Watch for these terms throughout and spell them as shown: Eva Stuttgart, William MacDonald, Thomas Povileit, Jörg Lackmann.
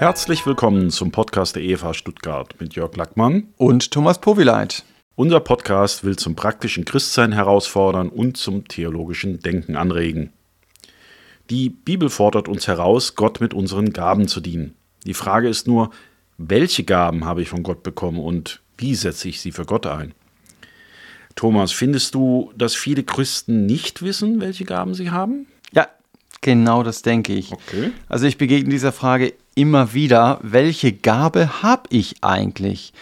Herzlich willkommen zum Podcast der Eva Stuttgart mit Jörg Lackmann und Thomas Povileit. Unser Podcast will zum praktischen Christsein herausfordern und zum theologischen Denken anregen. Die Bibel fordert uns heraus, Gott mit unseren Gaben zu dienen. Die Frage ist nur, welche Gaben habe ich von Gott bekommen und wie setze ich sie für Gott ein? Thomas, findest du, dass viele Christen nicht wissen, welche Gaben sie haben? Ja, genau das denke ich. Okay. Also ich begegne dieser Frage immer wieder, welche Gabe habe ich eigentlich?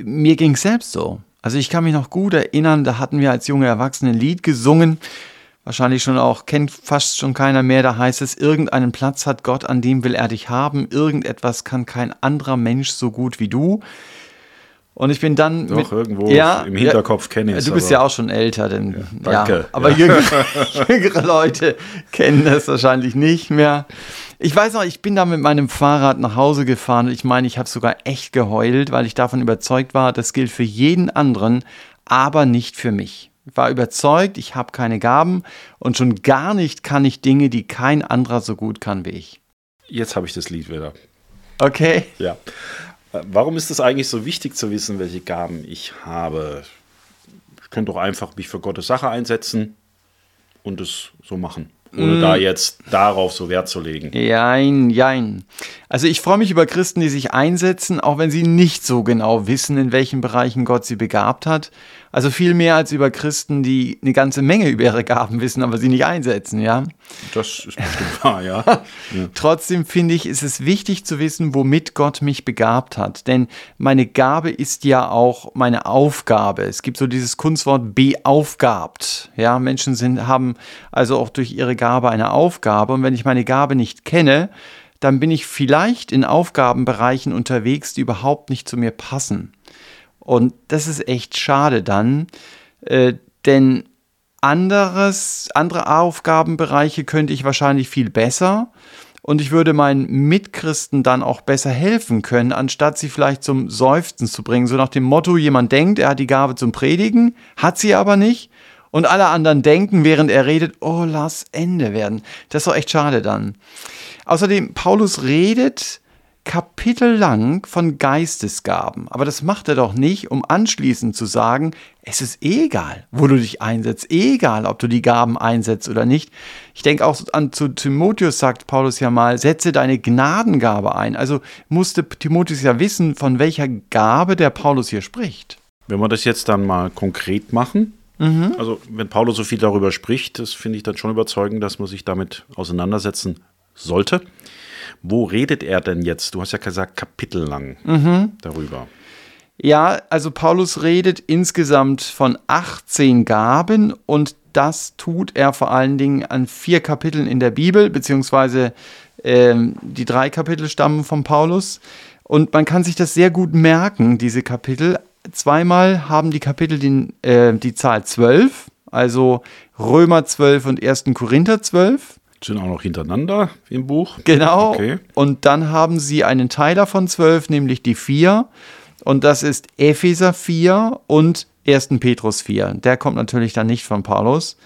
Mir ging es selbst so. Also ich kann mich noch gut erinnern, da hatten wir als junge Erwachsene ein Lied gesungen, wahrscheinlich schon auch, kennt fast schon keiner mehr, da heißt es, irgendeinen Platz hat Gott, an dem will er dich haben, irgendetwas kann kein anderer Mensch so gut wie du. Und ich bin dann... Doch, irgendwo ja, im Hinterkopf ja, kenne ich es. Du bist aber ja auch schon älter, denn... Ja, danke. Ja, aber ja. Jüngere Leute kennen das wahrscheinlich nicht mehr. Ich weiß noch, ich bin da mit meinem Fahrrad nach Hause gefahren und ich meine, ich habe sogar echt geheult, weil ich davon überzeugt war, das gilt für jeden anderen, aber nicht für mich. Ich war überzeugt, ich habe keine Gaben und schon gar nicht kann ich Dinge, die kein anderer so gut kann wie ich. Jetzt habe ich das Lied wieder. Okay. Ja. Warum ist es eigentlich so wichtig zu wissen, welche Gaben ich habe? Ich könnte doch einfach mich für Gottes Sache einsetzen und es so machen, ohne da jetzt darauf so Wert zu legen. Jein, jein. Also ich freue mich über Christen, die sich einsetzen, auch wenn sie nicht so genau wissen, in welchen Bereichen Gott sie begabt hat. Also viel mehr als über Christen, die eine ganze Menge über ihre Gaben wissen, aber sie nicht einsetzen, ja? Das ist bestimmt wahr, ja. Ja. Trotzdem finde ich, ist es wichtig zu wissen, womit Gott mich begabt hat. Denn meine Gabe ist ja auch meine Aufgabe. Es gibt so dieses Kunstwort beaufgabt. Ja, Menschen haben also auch durch ihre Gabe eine Aufgabe. Und wenn ich meine Gabe nicht kenne, dann bin ich vielleicht in Aufgabenbereichen unterwegs, die überhaupt nicht zu mir passen. Und das ist echt schade dann, denn andere Aufgabenbereiche könnte ich wahrscheinlich viel besser und ich würde meinen Mitchristen dann auch besser helfen können, anstatt sie vielleicht zum Seufzen zu bringen. So nach dem Motto, jemand denkt, er hat die Gabe zum Predigen, hat sie aber nicht. Und alle anderen denken, während er redet, oh, lass Ende werden. Das ist doch echt schade dann. Außerdem, Paulus redet kapitellang von Geistesgaben. Aber das macht er doch nicht, um anschließend zu sagen, es ist egal, wo du dich einsetzt. Egal, ob du die Gaben einsetzt oder nicht. Ich denke auch zu Timotheus sagt Paulus ja mal, setze deine Gnadengabe ein. Also musste Timotheus ja wissen, von welcher Gabe der Paulus hier spricht. Wenn wir das jetzt dann mal konkret machen, also wenn Paulus so viel darüber spricht, das finde ich dann schon überzeugend, dass man sich damit auseinandersetzen sollte. Wo redet er denn jetzt? Du hast ja gesagt, kapitellang darüber. Ja, also Paulus redet insgesamt von 18 Gaben und das tut er vor allen Dingen an 4 Kapiteln in der Bibel, beziehungsweise die 3 Kapitel stammen von Paulus. Und man kann sich das sehr gut merken, diese Kapitel. Zweimal haben die Kapitel die Zahl 12, also Römer 12 und 1. Korinther 12. Sind auch noch hintereinander im Buch. Genau. Okay. Und dann haben sie einen Teiler von 12, nämlich die 4. Und das ist Epheser 4 und 1. Petrus 4. Der kommt natürlich dann nicht von Paulus.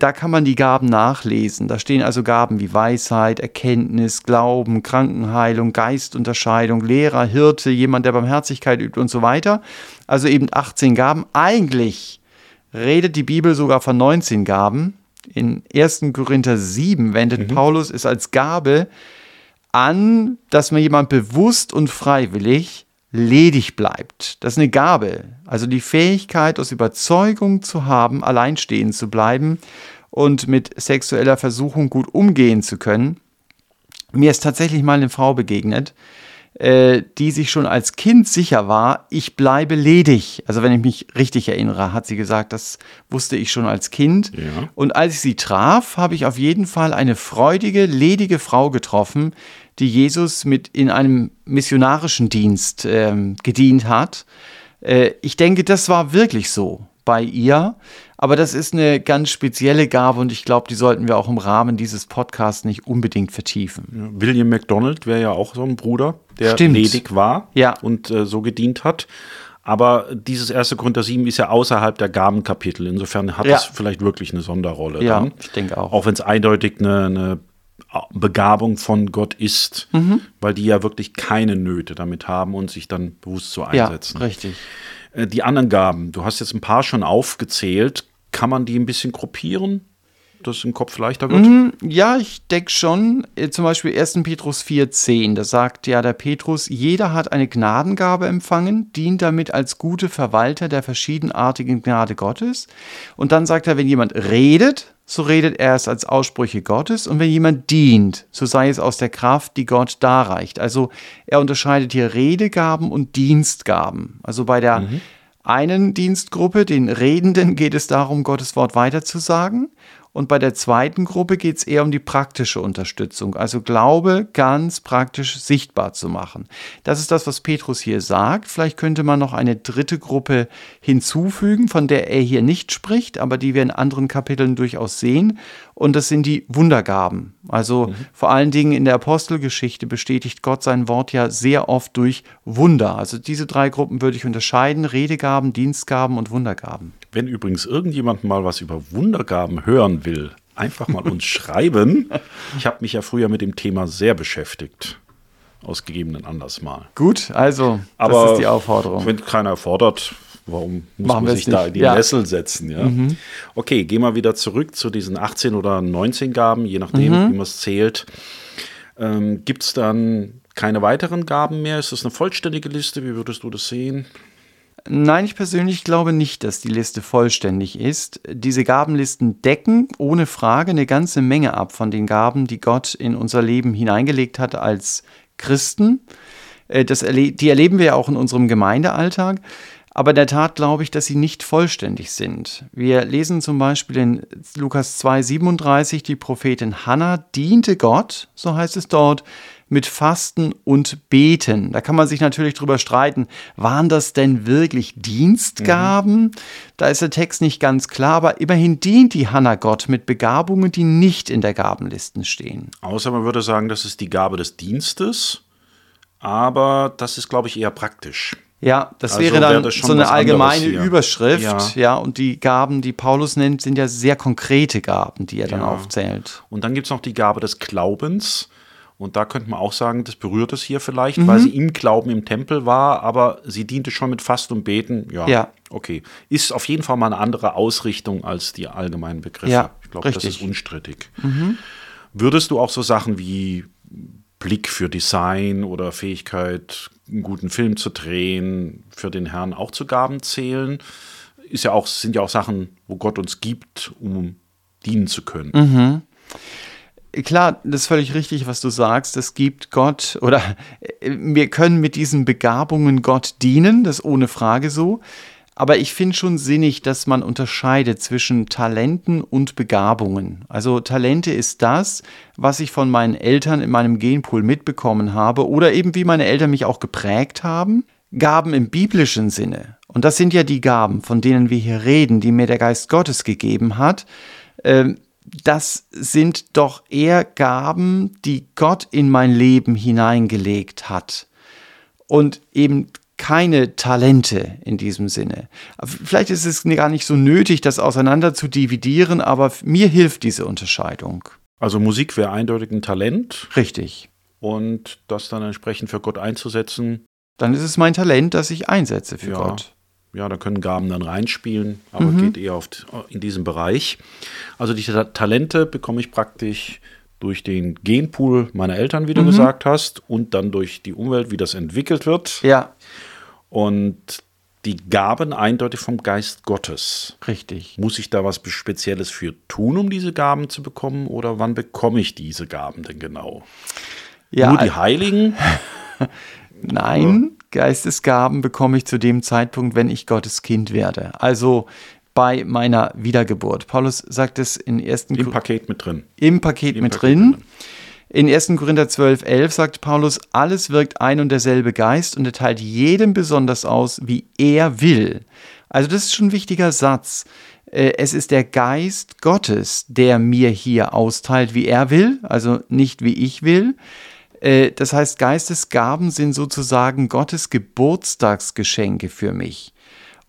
Da kann man die Gaben nachlesen. Da stehen also Gaben wie Weisheit, Erkenntnis, Glauben, Krankenheilung, Geistunterscheidung, Lehrer, Hirte, jemand, der Barmherzigkeit übt und so weiter. Also eben 18 Gaben. Eigentlich redet die Bibel sogar von 19 Gaben. In 1. Korinther 7 wendet Paulus es als Gabe an, dass man jemand bewusst und freiwillig ledig bleibt. Das ist eine Gabe, also die Fähigkeit, aus Überzeugung zu haben, alleinstehend zu bleiben und mit sexueller Versuchung gut umgehen zu können. Mir ist tatsächlich mal eine Frau begegnet, die sich schon als Kind sicher war, ich bleibe ledig. Also wenn ich mich richtig erinnere, hat sie gesagt, das wusste ich schon als Kind. Ja. Und als ich sie traf, habe ich auf jeden Fall eine freudige, ledige Frau getroffen, die Jesus mit in einem missionarischen Dienst gedient hat. Ich denke, das war wirklich so bei ihr. Aber das ist eine ganz spezielle Gabe und ich glaube, die sollten wir auch im Rahmen dieses Podcasts nicht unbedingt vertiefen. William MacDonald wäre ja auch so ein Bruder, der ledig war und so gedient hat. Aber dieses 1. Korinther 7 ist ja außerhalb der Gabenkapitel. Insofern hat es vielleicht wirklich eine Sonderrolle. Ja, dann. Ich denke auch. Auch wenn es eindeutig eine Begabung von Gott ist, weil die ja wirklich keine Nöte damit haben und sich dann bewusst so einsetzen. Ja, richtig. Die anderen Gaben, du hast jetzt ein paar schon aufgezählt, kann man die ein bisschen gruppieren, dass im Kopf leichter wird? Ja, ich denke schon. Zum Beispiel 1. Petrus 4,10, da sagt ja der Petrus, jeder hat eine Gnadengabe empfangen, dient damit als gute Verwalter der verschiedenartigen Gnade Gottes. Und dann sagt er, wenn jemand redet, so redet er es als Aussprüche Gottes. Und wenn jemand dient, so sei es aus der Kraft, die Gott darreicht. Also er unterscheidet hier Redegaben und Dienstgaben. Also bei der einen Dienstgruppe, den Redenden, geht es darum, Gottes Wort weiterzusagen. Und bei der zweiten Gruppe geht es eher um die praktische Unterstützung, also Glaube ganz praktisch sichtbar zu machen. Das ist das, was Petrus hier sagt. Vielleicht könnte man noch eine dritte Gruppe hinzufügen, von der er hier nicht spricht, aber die wir in anderen Kapiteln durchaus sehen. Und das sind die Wundergaben. Also vor allen Dingen in der Apostelgeschichte bestätigt Gott sein Wort ja sehr oft durch Wunder. Also diese drei Gruppen würde ich unterscheiden: Redegaben, Dienstgaben und Wundergaben. Wenn übrigens irgendjemand mal was über Wundergaben hören will, einfach mal uns schreiben. Ich habe mich ja früher mit dem Thema sehr beschäftigt. Aus gegebenen Anlass mal. Gut, also aber das ist die Aufforderung. Wenn keiner fordert, warum muss man sich da in die Nessel setzen? Ja? Okay, gehen wir wieder zurück zu diesen 18 oder 19 Gaben, je nachdem, wie man es zählt. Gibt es dann keine weiteren Gaben mehr? Ist das eine vollständige Liste? Wie würdest du das sehen? Nein, ich persönlich glaube nicht, dass die Liste vollständig ist. Diese Gabenlisten decken ohne Frage eine ganze Menge ab von den Gaben, die Gott in unser Leben hineingelegt hat als Christen. Die erleben wir ja auch in unserem Gemeindealltag. Aber in der Tat glaube ich, dass sie nicht vollständig sind. Wir lesen zum Beispiel in Lukas 2,37, die Prophetin Hannah diente Gott, so heißt es dort, mit Fasten und Beten. Da kann man sich natürlich drüber streiten, waren das denn wirklich Dienstgaben? Da ist der Text nicht ganz klar, aber immerhin dient die Hannah Gott mit Begabungen, die nicht in der Gabenlisten stehen. Außer man würde sagen, das ist die Gabe des Dienstes, aber das ist, glaube ich, eher praktisch. Ja, das also wäre dann das so eine allgemeine Überschrift. Ja, und die Gaben, die Paulus nennt, sind ja sehr konkrete Gaben, die er dann aufzählt. Und dann gibt es noch die Gabe des Glaubens. Und da könnte man auch sagen, das berührt es hier vielleicht, weil sie im Glauben im Tempel war, aber sie diente schon mit Fasten und Beten. Ja, okay. Ist auf jeden Fall mal eine andere Ausrichtung als die allgemeinen Begriffe. Ja, ich glaube, das ist unstrittig. Würdest du auch so Sachen wie Blick für Design oder Fähigkeit, einen guten Film zu drehen, für den Herrn auch zu Gaben zählen? Sind ja auch Sachen, wo Gott uns gibt, um dienen zu können. Klar, das ist völlig richtig, was du sagst. Es gibt Gott, oder wir können mit diesen Begabungen Gott dienen, das ist ohne Frage so. Aber ich finde schon sinnig, dass man unterscheidet zwischen Talenten und Begabungen. Also Talente ist das, was ich von meinen Eltern in meinem Genpool mitbekommen habe oder eben wie meine Eltern mich auch geprägt haben. Gaben im biblischen Sinne. Und das sind ja die Gaben, von denen wir hier reden, die mir der Geist Gottes gegeben hat. Das sind doch eher Gaben, die Gott in mein Leben hineingelegt hat und eben keine Talente in diesem Sinne. Vielleicht ist es gar nicht so nötig, das auseinander zu dividieren, aber mir hilft diese Unterscheidung. Also Musik wäre eindeutig ein Talent. Richtig. Und das dann entsprechend für Gott einzusetzen. Dann ist es mein Talent, das ich einsetze für Gott. Ja, da können Gaben dann reinspielen, aber geht eher oft in diesem Bereich. Also die Talente bekomme ich praktisch durch den Genpool meiner Eltern, wie du gesagt hast, und dann durch die Umwelt, wie das entwickelt wird. Ja. Und die Gaben eindeutig vom Geist Gottes. Richtig. Muss ich da was Spezielles für tun, um diese Gaben zu bekommen? Oder wann bekomme ich diese Gaben denn genau? Ja, nur die Heiligen? Nein. Geistesgaben bekomme ich zu dem Zeitpunkt, wenn ich Gottes Kind werde. Also bei meiner Wiedergeburt. Paulus sagt es in 1. Im Paket mit drin. In 1. Korinther 12,11 sagt Paulus, alles wirkt ein und derselbe Geist und er teilt jedem besonders aus, wie er will. Also das ist schon ein wichtiger Satz. Es ist der Geist Gottes, der mir hier austeilt, wie er will, also nicht wie ich will. Das heißt, Geistesgaben sind sozusagen Gottes Geburtstagsgeschenke für mich.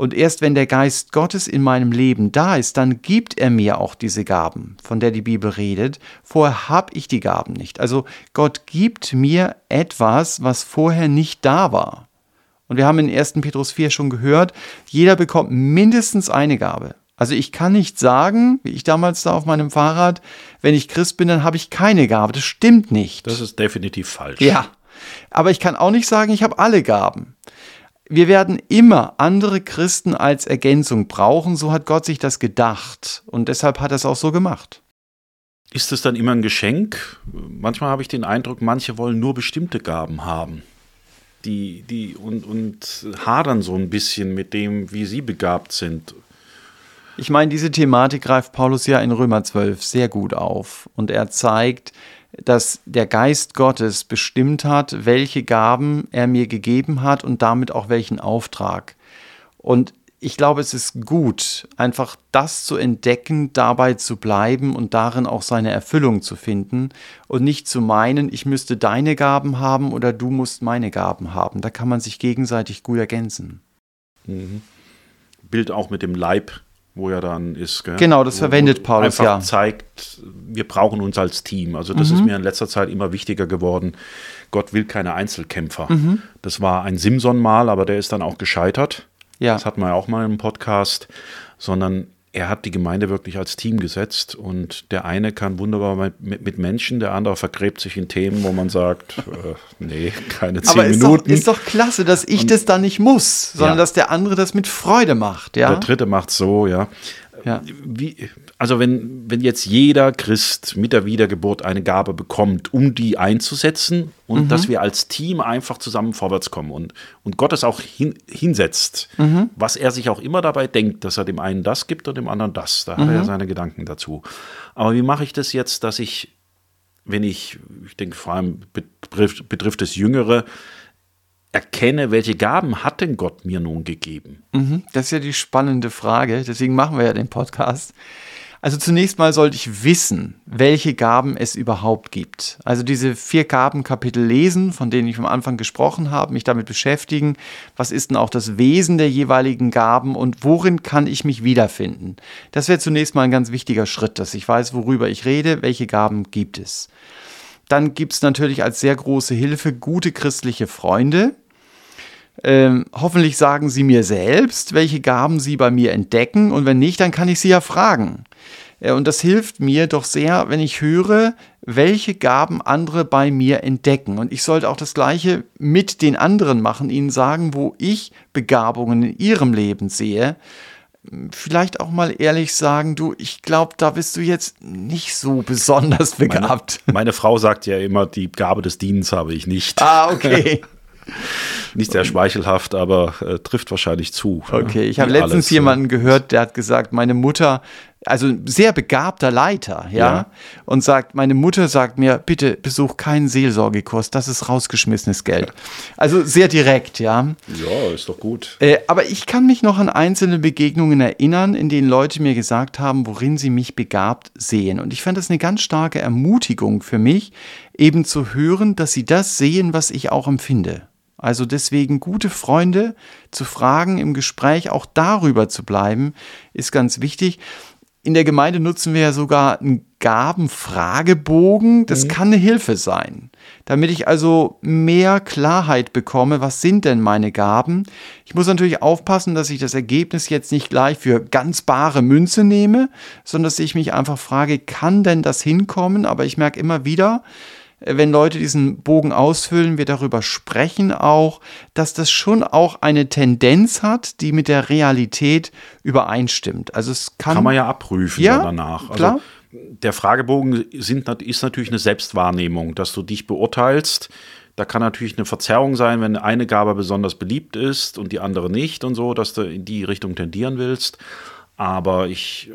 Und erst wenn der Geist Gottes in meinem Leben da ist, dann gibt er mir auch diese Gaben, von der die Bibel redet. Vorher habe ich die Gaben nicht. Also Gott gibt mir etwas, was vorher nicht da war. Und wir haben in 1. Petrus 4 schon gehört, jeder bekommt mindestens eine Gabe. Also ich kann nicht sagen, wie ich damals da auf meinem Fahrrad, wenn ich Christ bin, dann habe ich keine Gabe. Das stimmt nicht. Das ist definitiv falsch. Ja, aber ich kann auch nicht sagen, ich habe alle Gaben. Wir werden immer andere Christen als Ergänzung brauchen. So hat Gott sich das gedacht und deshalb hat er es auch so gemacht. Ist es dann immer ein Geschenk? Manchmal habe ich den Eindruck, manche wollen nur bestimmte Gaben haben. Die hadern so ein bisschen mit dem, wie sie begabt sind. Ich meine, diese Thematik greift Paulus ja in Römer 12 sehr gut auf. Und er zeigt, dass der Geist Gottes bestimmt hat, welche Gaben er mir gegeben hat und damit auch welchen Auftrag. Und ich glaube, es ist gut, einfach das zu entdecken, dabei zu bleiben und darin auch seine Erfüllung zu finden und nicht zu meinen, ich müsste deine Gaben haben oder du musst meine Gaben haben. Da kann man sich gegenseitig gut ergänzen. Mhm. Bild auch mit dem Leib, wo er dann ist. Gell? Genau, das verwendet Paulus, ja. Einfach zeigt, wir brauchen uns als Team. Also das ist mir in letzter Zeit immer wichtiger geworden. Gott will keine Einzelkämpfer. Mhm. Das war ein Simson mal, aber der ist dann auch gescheitert. Ja. Das hatten wir ja auch mal im Podcast. Sondern er hat die Gemeinde wirklich als Team gesetzt. Und der eine kann wunderbar mit Menschen, der andere vergräbt sich in Themen, wo man sagt, nee, keine 10 Minuten. Aber ist doch klasse, dass ich das dann nicht muss, sondern dass der andere das mit Freude macht. Ja? Der Dritte macht so, ja. Also wenn jetzt jeder Christ mit der Wiedergeburt eine Gabe bekommt, um die einzusetzen und dass wir als Team einfach zusammen vorwärts kommen und Gott es auch hinsetzt, was er sich auch immer dabei denkt, dass er dem einen das gibt und dem anderen das. Da hat er seine Gedanken dazu. Aber wie mache ich das jetzt, dass ich denke vor allem betrifft es Jüngere, erkenne, welche Gaben hat denn Gott mir nun gegeben? Das ist ja die spannende Frage, deswegen machen wir ja den Podcast. Also zunächst mal sollte ich wissen, welche Gaben es überhaupt gibt. Also diese 4 Gabenkapitel lesen, von denen ich am Anfang gesprochen habe, mich damit beschäftigen, was ist denn auch das Wesen der jeweiligen Gaben und worin kann ich mich wiederfinden? Das wäre zunächst mal ein ganz wichtiger Schritt, dass ich weiß, worüber ich rede, welche Gaben gibt es. Dann gibt es natürlich als sehr große Hilfe gute christliche Freunde. Hoffentlich sagen sie mir selbst, welche Gaben sie bei mir entdecken und wenn nicht, dann kann ich sie ja fragen. Und das hilft mir doch sehr, wenn ich höre, welche Gaben andere bei mir entdecken. Und ich sollte auch das Gleiche mit den anderen machen, ihnen sagen, wo ich Begabungen in ihrem Leben sehe. Vielleicht auch mal ehrlich sagen, du, ich glaube, da bist du jetzt nicht so besonders begabt. Meine Frau sagt ja immer, die Gabe des Dienens habe ich nicht. Ah, okay. Nicht sehr schmeichelhaft, aber trifft wahrscheinlich zu. Okay, ich habe letztens jemanden gehört, der hat gesagt, meine Mutter, also ein sehr begabter Leiter, ja, und sagt, meine Mutter sagt mir, bitte besuch keinen Seelsorgekurs, das ist rausgeschmissenes Geld. Also sehr direkt, ja. Ja, ist doch gut. Aber ich kann mich noch an einzelne Begegnungen erinnern, in denen Leute mir gesagt haben, worin sie mich begabt sehen. Und ich fand das eine ganz starke Ermutigung für mich, eben zu hören, dass sie das sehen, was ich auch empfinde. Also deswegen gute Freunde zu fragen, im Gespräch auch darüber zu bleiben, ist ganz wichtig. In der Gemeinde nutzen wir ja sogar einen Gabenfragebogen. Das kann eine Hilfe sein, damit ich also mehr Klarheit bekomme, was sind denn meine Gaben. Ich muss natürlich aufpassen, dass ich das Ergebnis jetzt nicht gleich für ganz bare Münze nehme, sondern dass ich mich einfach frage, kann denn das hinkommen? Aber ich merke immer wieder, wenn Leute diesen Bogen ausfüllen, wir darüber sprechen auch, dass das schon auch eine Tendenz hat, die mit der Realität übereinstimmt. Also es kann man ja abprüfen danach. Klar. Also der Fragebogen ist natürlich eine Selbstwahrnehmung, dass du dich beurteilst. Da kann natürlich eine Verzerrung sein, wenn eine Gabe besonders beliebt ist und die andere nicht und so, dass du in die Richtung tendieren willst. Aber ich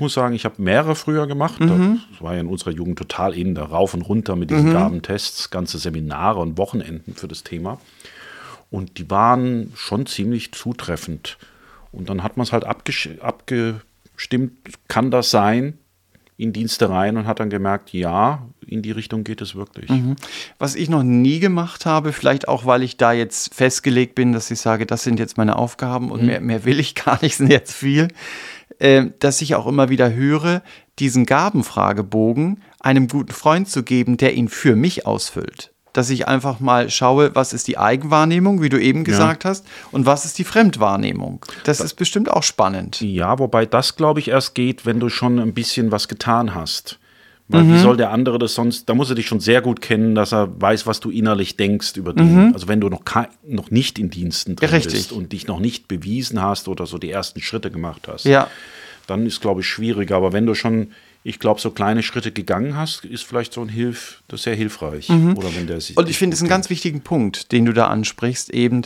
muss sagen, ich habe mehrere früher gemacht. Das war ja in unserer Jugend total in, da rauf und runter mit diesen Gabentests, ganze Seminare und Wochenenden für das Thema. Und die waren schon ziemlich zutreffend. Und dann hat man es halt abgestimmt, kann das sein, in Dienste rein und hat dann gemerkt, ja, in die Richtung geht es wirklich. Mhm. Was ich noch nie gemacht habe, vielleicht auch, weil ich da jetzt festgelegt bin, dass ich sage, das sind jetzt meine Aufgaben und mehr will ich gar nicht, sind jetzt viel, dass ich auch immer wieder höre, diesen Gabenfragebogen einem guten Freund zu geben, der ihn für mich ausfüllt. Dass ich einfach mal schaue, was ist die Eigenwahrnehmung, wie du eben gesagt hast, und was ist die Fremdwahrnehmung. Das ist bestimmt auch spannend. Ja, wobei das, glaube ich, erst geht, wenn du schon ein bisschen was getan hast. Weil wie soll der andere das sonst, da muss er dich schon sehr gut kennen, dass er weiß, was du innerlich denkst über den. Also wenn du noch nicht in Diensten drin bist und dich noch nicht bewiesen hast oder so die ersten Schritte gemacht hast, dann ist, glaube ich, schwieriger. Aber wenn du schon, ich glaube, so kleine Schritte gegangen hast, ist vielleicht so ein das ist sehr hilfreich. Oder wenn der sich und ich finde, es ist ein ganz wichtigen Punkt, den du da ansprichst, eben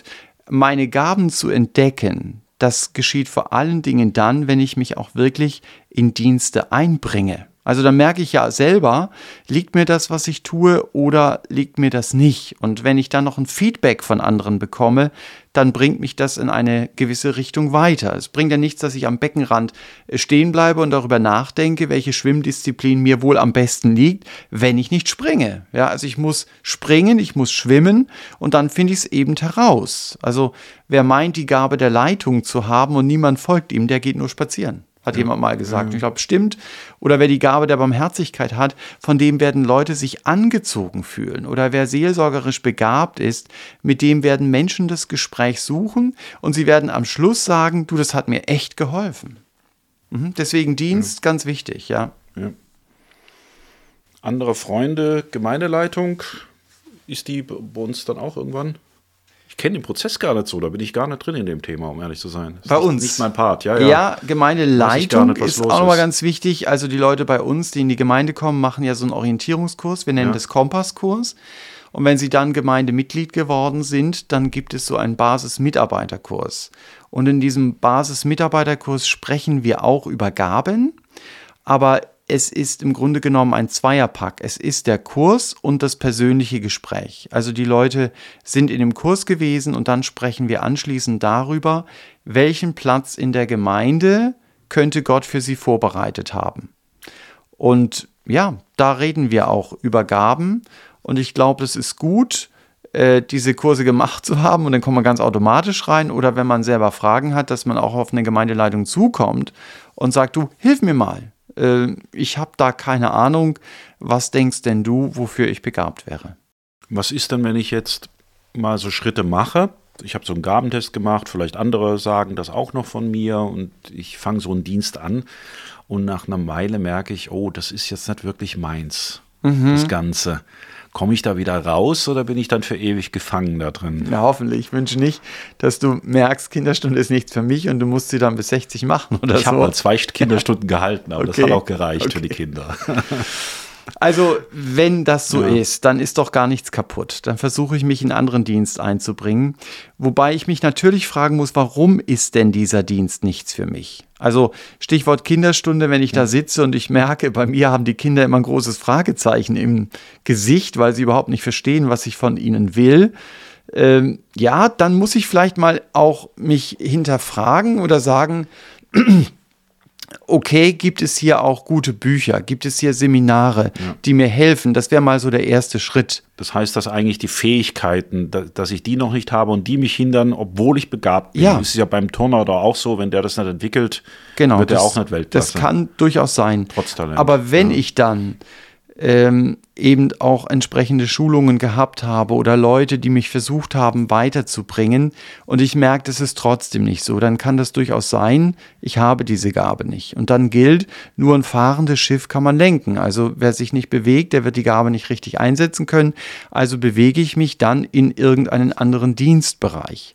meine Gaben zu entdecken. Das geschieht vor allen Dingen dann, wenn ich mich auch wirklich in Dienste einbringe. Also dann merke ich ja selber, liegt mir das, was ich tue, oder liegt mir das nicht? Und wenn ich dann noch ein Feedback von anderen bekomme, dann bringt mich das in eine gewisse Richtung weiter. Es bringt ja nichts, dass ich am Beckenrand stehen bleibe und darüber nachdenke, welche Schwimmdisziplin mir wohl am besten liegt, wenn ich nicht springe. Ja, also ich muss springen, ich muss schwimmen und dann finde ich es eben heraus. Also wer meint, die Gabe der Leitung zu haben und niemand folgt ihm, der geht nur spazieren. Hat jemand mal gesagt. Ich glaube, stimmt. Oder wer die Gabe der Barmherzigkeit hat, von dem werden Leute sich angezogen fühlen. Oder wer seelsorgerisch begabt ist, mit dem werden Menschen das Gespräch suchen und sie werden am Schluss sagen, du, das hat mir echt geholfen. Deswegen Dienst, ganz wichtig, ja. Andere Freunde, Gemeindeleitung, ist die bei uns dann auch irgendwann? Ich kenne den Prozess gar nicht so, da bin ich gar nicht drin in dem Thema, um ehrlich zu sein. Bei uns. Nicht mein Part, ja. Ja, Gemeindeleitung ist auch nochmal ganz wichtig. Also die Leute bei uns, die in die Gemeinde kommen, machen ja so einen Orientierungskurs. Wir nennen das Kompasskurs. Und wenn sie dann Gemeindemitglied geworden sind, dann gibt es so einen Basis-Mitarbeiterkurs. Und in diesem Basis-Mitarbeiterkurs sprechen wir auch über Gaben, aber es ist im Grunde genommen ein Zweierpack. Es ist der Kurs und das persönliche Gespräch. Also die Leute sind in dem Kurs gewesen und dann sprechen wir anschließend darüber, welchen Platz in der Gemeinde könnte Gott für sie vorbereitet haben. Und ja, da reden wir auch über Gaben und ich glaube, das ist gut, diese Kurse gemacht zu haben und dann kommt man ganz automatisch rein oder wenn man selber Fragen hat, dass man auch auf eine Gemeindeleitung zukommt und sagt, du, hilf mir mal. Ich habe da keine Ahnung, was denkst denn du, wofür ich begabt wäre? Was ist denn, wenn ich jetzt mal so Schritte mache? Ich habe so einen Gabentest gemacht, vielleicht andere sagen das auch noch von mir und ich fange so einen Dienst an und nach einer Weile merke ich, oh, das ist jetzt nicht wirklich meins, das Ganze. Komme ich da wieder raus oder bin ich dann für ewig gefangen da drin? Ja, hoffentlich. Ich wünsche nicht, dass du merkst, Kinderstunde ist nichts für mich und du musst sie dann bis 60 machen oder so. Ich habe mal 2 Kinderstunden gehalten, aber das hat auch gereicht für die Kinder. Also, wenn das so ist, dann ist doch gar nichts kaputt. Dann versuche ich, mich in einen anderen Dienst einzubringen. Wobei ich mich natürlich fragen muss, warum ist denn dieser Dienst nichts für mich? Also, Stichwort Kinderstunde, wenn ich da sitze und ich merke, bei mir haben die Kinder immer ein großes Fragezeichen im Gesicht, weil sie überhaupt nicht verstehen, was ich von ihnen will. Ja, dann muss ich vielleicht mal auch mich hinterfragen oder sagen, okay, gibt es hier auch gute Bücher? Gibt es hier Seminare, die mir helfen? Das wäre mal so der erste Schritt. Das heißt, dass eigentlich die Fähigkeiten, dass ich die noch nicht habe und die mich hindern, obwohl ich begabt bin. Ja. Das ist ja beim Turner da auch so, wenn der das nicht entwickelt, wird er auch nicht Weltklasse. Das kann durchaus sein. Trotz Talent. Aber wenn ich dann eben auch entsprechende Schulungen gehabt habe oder Leute, die mich versucht haben, weiterzubringen und ich merke, das ist trotzdem nicht so, dann kann das durchaus sein, ich habe diese Gabe nicht. Und dann gilt, nur ein fahrendes Schiff kann man lenken. Also wer sich nicht bewegt, der wird die Gabe nicht richtig einsetzen können. Also bewege ich mich dann in irgendeinen anderen Dienstbereich.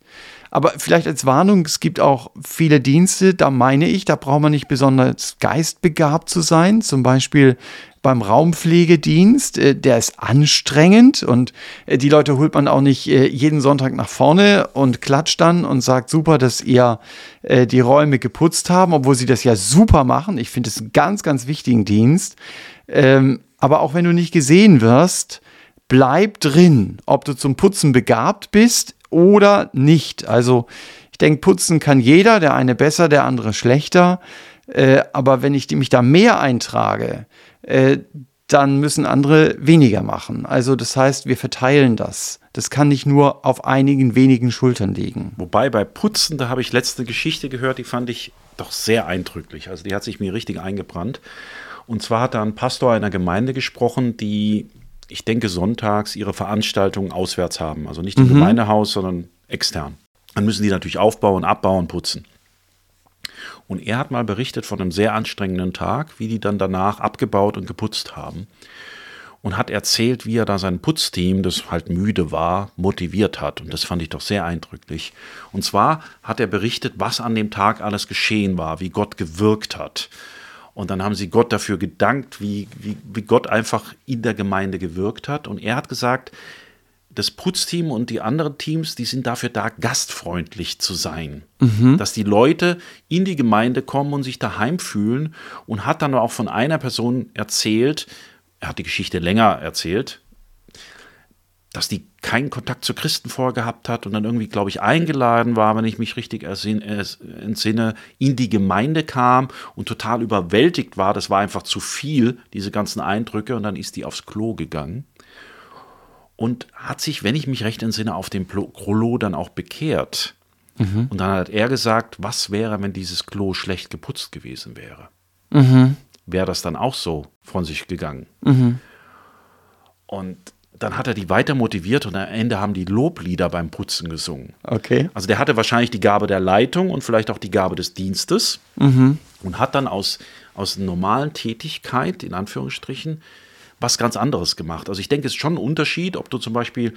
Aber vielleicht als Warnung, es gibt auch viele Dienste, da meine ich, da braucht man nicht besonders geistbegabt zu sein. Zum Beispiel beim Raumpflegedienst, der ist anstrengend und die Leute holt man auch nicht jeden Sonntag nach vorne und klatscht dann und sagt, super, dass ihr die Räume geputzt haben, obwohl sie das ja super machen. Ich finde es einen ganz, ganz wichtigen Dienst. Aber auch wenn du nicht gesehen wirst, bleib drin, ob du zum Putzen begabt bist oder nicht. Also ich denke, putzen kann jeder, der eine besser, der andere schlechter. Aber wenn ich mich da mehr eintrage, dann müssen andere weniger machen. Also das heißt, wir verteilen das. Das kann nicht nur auf einigen wenigen Schultern liegen. Wobei bei Putzen, da habe ich letzte Geschichte gehört, die fand ich doch sehr eindrücklich. Also die hat sich mir richtig eingebrannt. Und zwar hat da ein Pastor einer Gemeinde gesprochen, die, ich denke, sonntags ihre Veranstaltungen auswärts haben. Also nicht im Gemeindehaus, sondern extern. Dann müssen die natürlich aufbauen, abbauen, putzen. Und er hat mal berichtet von einem sehr anstrengenden Tag, wie die dann danach abgebaut und geputzt haben. Und hat erzählt, wie er da sein Putzteam, das halt müde war, motiviert hat. Und das fand ich doch sehr eindrücklich. Und zwar hat er berichtet, was an dem Tag alles geschehen war, wie Gott gewirkt hat. Und dann haben sie Gott dafür gedankt, wie Gott einfach in der Gemeinde gewirkt hat. Und er hat gesagt, das Putzteam und die anderen Teams, die sind dafür da, gastfreundlich zu sein. Dass die Leute in die Gemeinde kommen und sich daheim fühlen. Und hat dann auch von einer Person erzählt, er hat die Geschichte länger erzählt, dass die keinen Kontakt zu Christen vorher gehabt hat und dann irgendwie, glaube ich, eingeladen war, wenn ich mich richtig entsinne, in die Gemeinde kam und total überwältigt war. Das war einfach zu viel, diese ganzen Eindrücke. Und dann ist die aufs Klo gegangen und hat sich, wenn ich mich recht entsinne, auf dem Klo dann auch bekehrt. Und dann hat er gesagt, was wäre, wenn dieses Klo schlecht geputzt gewesen wäre? Wäre das dann auch so von sich gegangen. Und dann hat er die weiter motiviert und am Ende haben die Loblieder beim Putzen gesungen. Okay. Also der hatte wahrscheinlich die Gabe der Leitung und vielleicht auch die Gabe des Dienstes und hat dann aus normalen Tätigkeit, in Anführungsstrichen, was ganz anderes gemacht. Also ich denke, es ist schon ein Unterschied, ob du zum Beispiel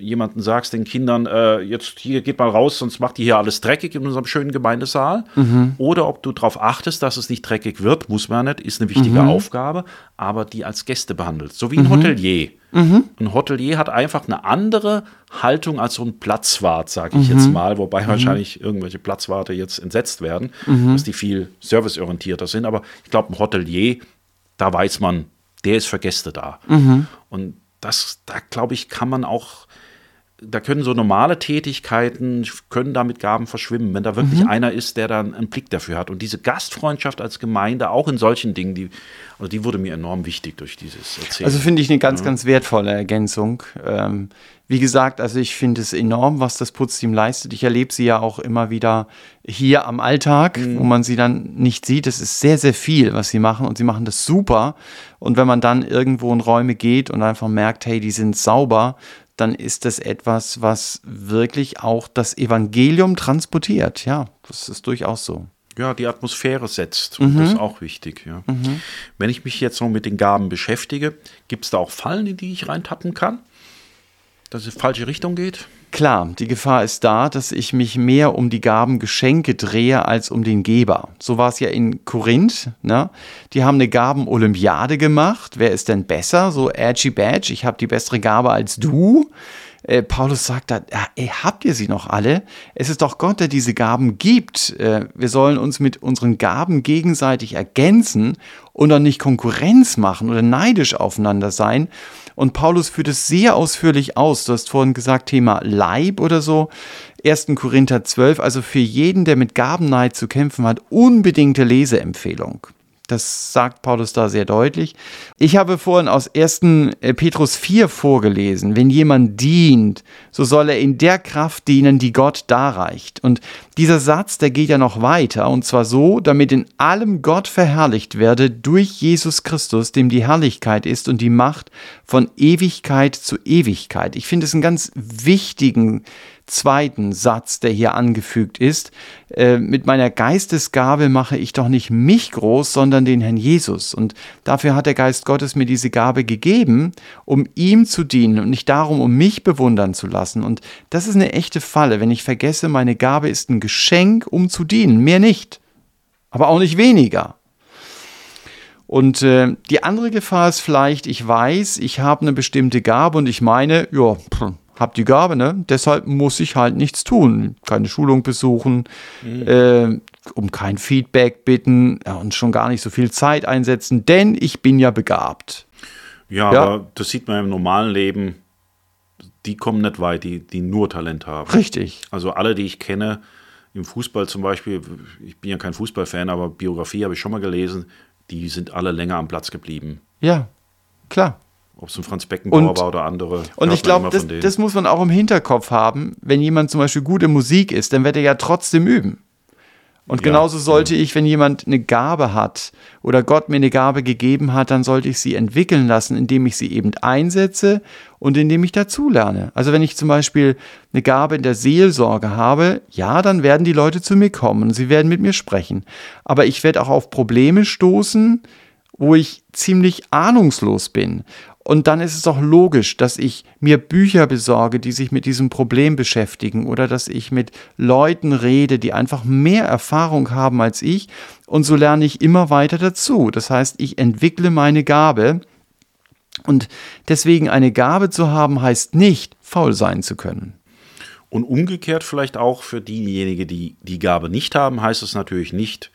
jemanden sagst, den Kindern, jetzt hier geht mal raus, sonst macht ihr hier alles dreckig in unserem schönen Gemeindesaal. Oder ob du darauf achtest, dass es nicht dreckig wird, muss man nicht, ist eine wichtige Aufgabe, aber die als Gäste behandelst, so wie ein Hotelier. Ein Hotelier hat einfach eine andere Haltung als so ein Platzwart, sage ich jetzt mal, wobei wahrscheinlich irgendwelche Platzwarte jetzt entsetzt werden, dass die viel serviceorientierter sind, aber ich glaube, ein Hotelier, da weiß man, der ist für Gäste da. Und das, da glaube ich, kann man auch, da können so normale Tätigkeiten, können da mit Gaben verschwimmen, wenn da wirklich einer ist, der da einen Blick dafür hat. Und diese Gastfreundschaft als Gemeinde, auch in solchen Dingen, die wurde mir enorm wichtig durch dieses Erzählen. Also finde ich eine ganz, ganz wertvolle Ergänzung. Wie gesagt, also ich finde es enorm, was das Putzteam leistet. Ich erlebe sie ja auch immer wieder hier am Alltag, wo man sie dann nicht sieht. Es ist sehr, sehr viel, was sie machen und sie machen das super. Und wenn man dann irgendwo in Räume geht und einfach merkt, hey, die sind sauber, dann ist das etwas, was wirklich auch das Evangelium transportiert. Ja, das ist durchaus so. Ja, die Atmosphäre setzt. Das ist auch wichtig. Ja. Wenn ich mich jetzt noch mit den Gaben beschäftige, gibt es da auch Fallen, in die ich reintappen kann? Dass es in die falsche Richtung geht? Klar, die Gefahr ist da, dass ich mich mehr um die Gabengeschenke drehe als um den Geber. So war es ja in Korinth. Ne? Die haben eine Gabenolympiade gemacht. Wer ist denn besser? So Edgy Badge, ich habe die bessere Gabe als du. Paulus sagt da, habt ihr sie noch alle? Es ist doch Gott, der diese Gaben gibt. Wir sollen uns mit unseren Gaben gegenseitig ergänzen und dann nicht Konkurrenz machen oder neidisch aufeinander sein. Und Paulus führt es sehr ausführlich aus. Du hast vorhin gesagt, Thema Leib oder so. 1. Korinther 12, also für jeden, der mit Gabenneid zu kämpfen hat, unbedingte Leseempfehlung. Das sagt Paulus da sehr deutlich. Ich habe vorhin aus 1. Petrus 4 vorgelesen. Wenn jemand dient, so soll er in der Kraft dienen, die Gott darreicht. Und dieser Satz, der geht ja noch weiter. Und zwar so, damit in allem Gott verherrlicht werde durch Jesus Christus, dem die Herrlichkeit ist und die Macht von Ewigkeit zu Ewigkeit. Ich finde es einen ganz wichtigen zweiten Satz, der hier angefügt ist. Mit meiner Geistesgabe mache ich doch nicht mich groß, sondern den Herrn Jesus. Und dafür hat der Geist Gottes mir diese Gabe gegeben, um ihm zu dienen und nicht darum, um mich bewundern zu lassen. Und das ist eine echte Falle, wenn ich vergesse, meine Gabe ist ein Geschenk, um zu dienen. Mehr nicht, aber auch nicht weniger. Und die andere Gefahr ist vielleicht, ich weiß, ich habe eine bestimmte Gabe und ich meine, ja, hab die Gabe, ne? Deshalb muss ich halt nichts tun. Keine Schulung besuchen, um kein Feedback bitten und schon gar nicht so viel Zeit einsetzen, denn ich bin ja begabt. Ja, aber das sieht man im normalen Leben. Die kommen nicht weit, die nur Talent haben. Richtig. Also alle, die ich kenne, im Fußball zum Beispiel, ich bin ja kein Fußballfan, aber Biografie habe ich schon mal gelesen, die sind alle länger am Platz geblieben. Ja. Klar. Ob es ein Franz Beckenbauer war oder andere. Und ich glaube, das muss man auch im Hinterkopf haben. Wenn jemand zum Beispiel gut in Musik ist, dann wird er ja trotzdem üben. Und genauso sollte ich, wenn jemand eine Gabe hat oder Gott mir eine Gabe gegeben hat, dann sollte ich sie entwickeln lassen, indem ich sie eben einsetze und indem ich dazulerne. Also wenn ich zum Beispiel eine Gabe in der Seelsorge habe, ja, dann werden die Leute zu mir kommen und sie werden mit mir sprechen. Aber ich werde auch auf Probleme stoßen, wo ich ziemlich ahnungslos bin. Und dann ist es auch logisch, dass ich mir Bücher besorge, die sich mit diesem Problem beschäftigen, oder dass ich mit Leuten rede, die einfach mehr Erfahrung haben als ich, und so lerne ich immer weiter dazu. Das heißt, ich entwickle meine Gabe, und deswegen eine Gabe zu haben, heißt nicht, faul sein zu können. Und umgekehrt vielleicht auch für diejenigen, die die Gabe nicht haben, heißt es natürlich nicht,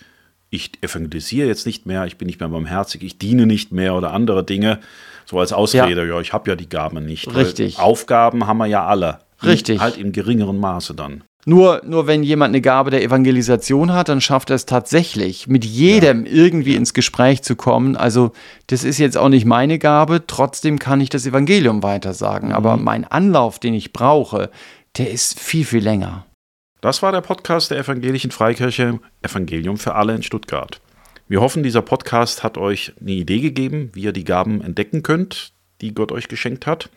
ich evangelisiere jetzt nicht mehr, ich bin nicht mehr barmherzig, ich diene nicht mehr oder andere Dinge. So als Ausrede, ja, ich habe ja die Gaben nicht. Richtig. Aufgaben haben wir ja alle. Richtig. Halt in geringeren Maße dann. Nur wenn jemand eine Gabe der Evangelisation hat, dann schafft er es tatsächlich, mit jedem irgendwie ins Gespräch zu kommen. Also das ist jetzt auch nicht meine Gabe, trotzdem kann ich das Evangelium weitersagen. Mhm. Aber mein Anlauf, den ich brauche, der ist viel, viel länger. Das war der Podcast der Evangelischen Freikirche Evangelium für alle in Stuttgart. Wir hoffen, dieser Podcast hat euch eine Idee gegeben, wie ihr die Gaben entdecken könnt, die Gott euch geschenkt hat.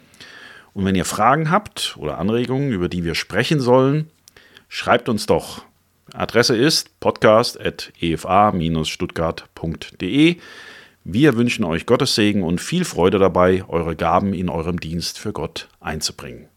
Und wenn ihr Fragen habt oder Anregungen, über die wir sprechen sollen, schreibt uns doch. Adresse ist podcast@eva-stuttgart.de. Wir wünschen euch Gottes Segen und viel Freude dabei, eure Gaben in eurem Dienst für Gott einzubringen.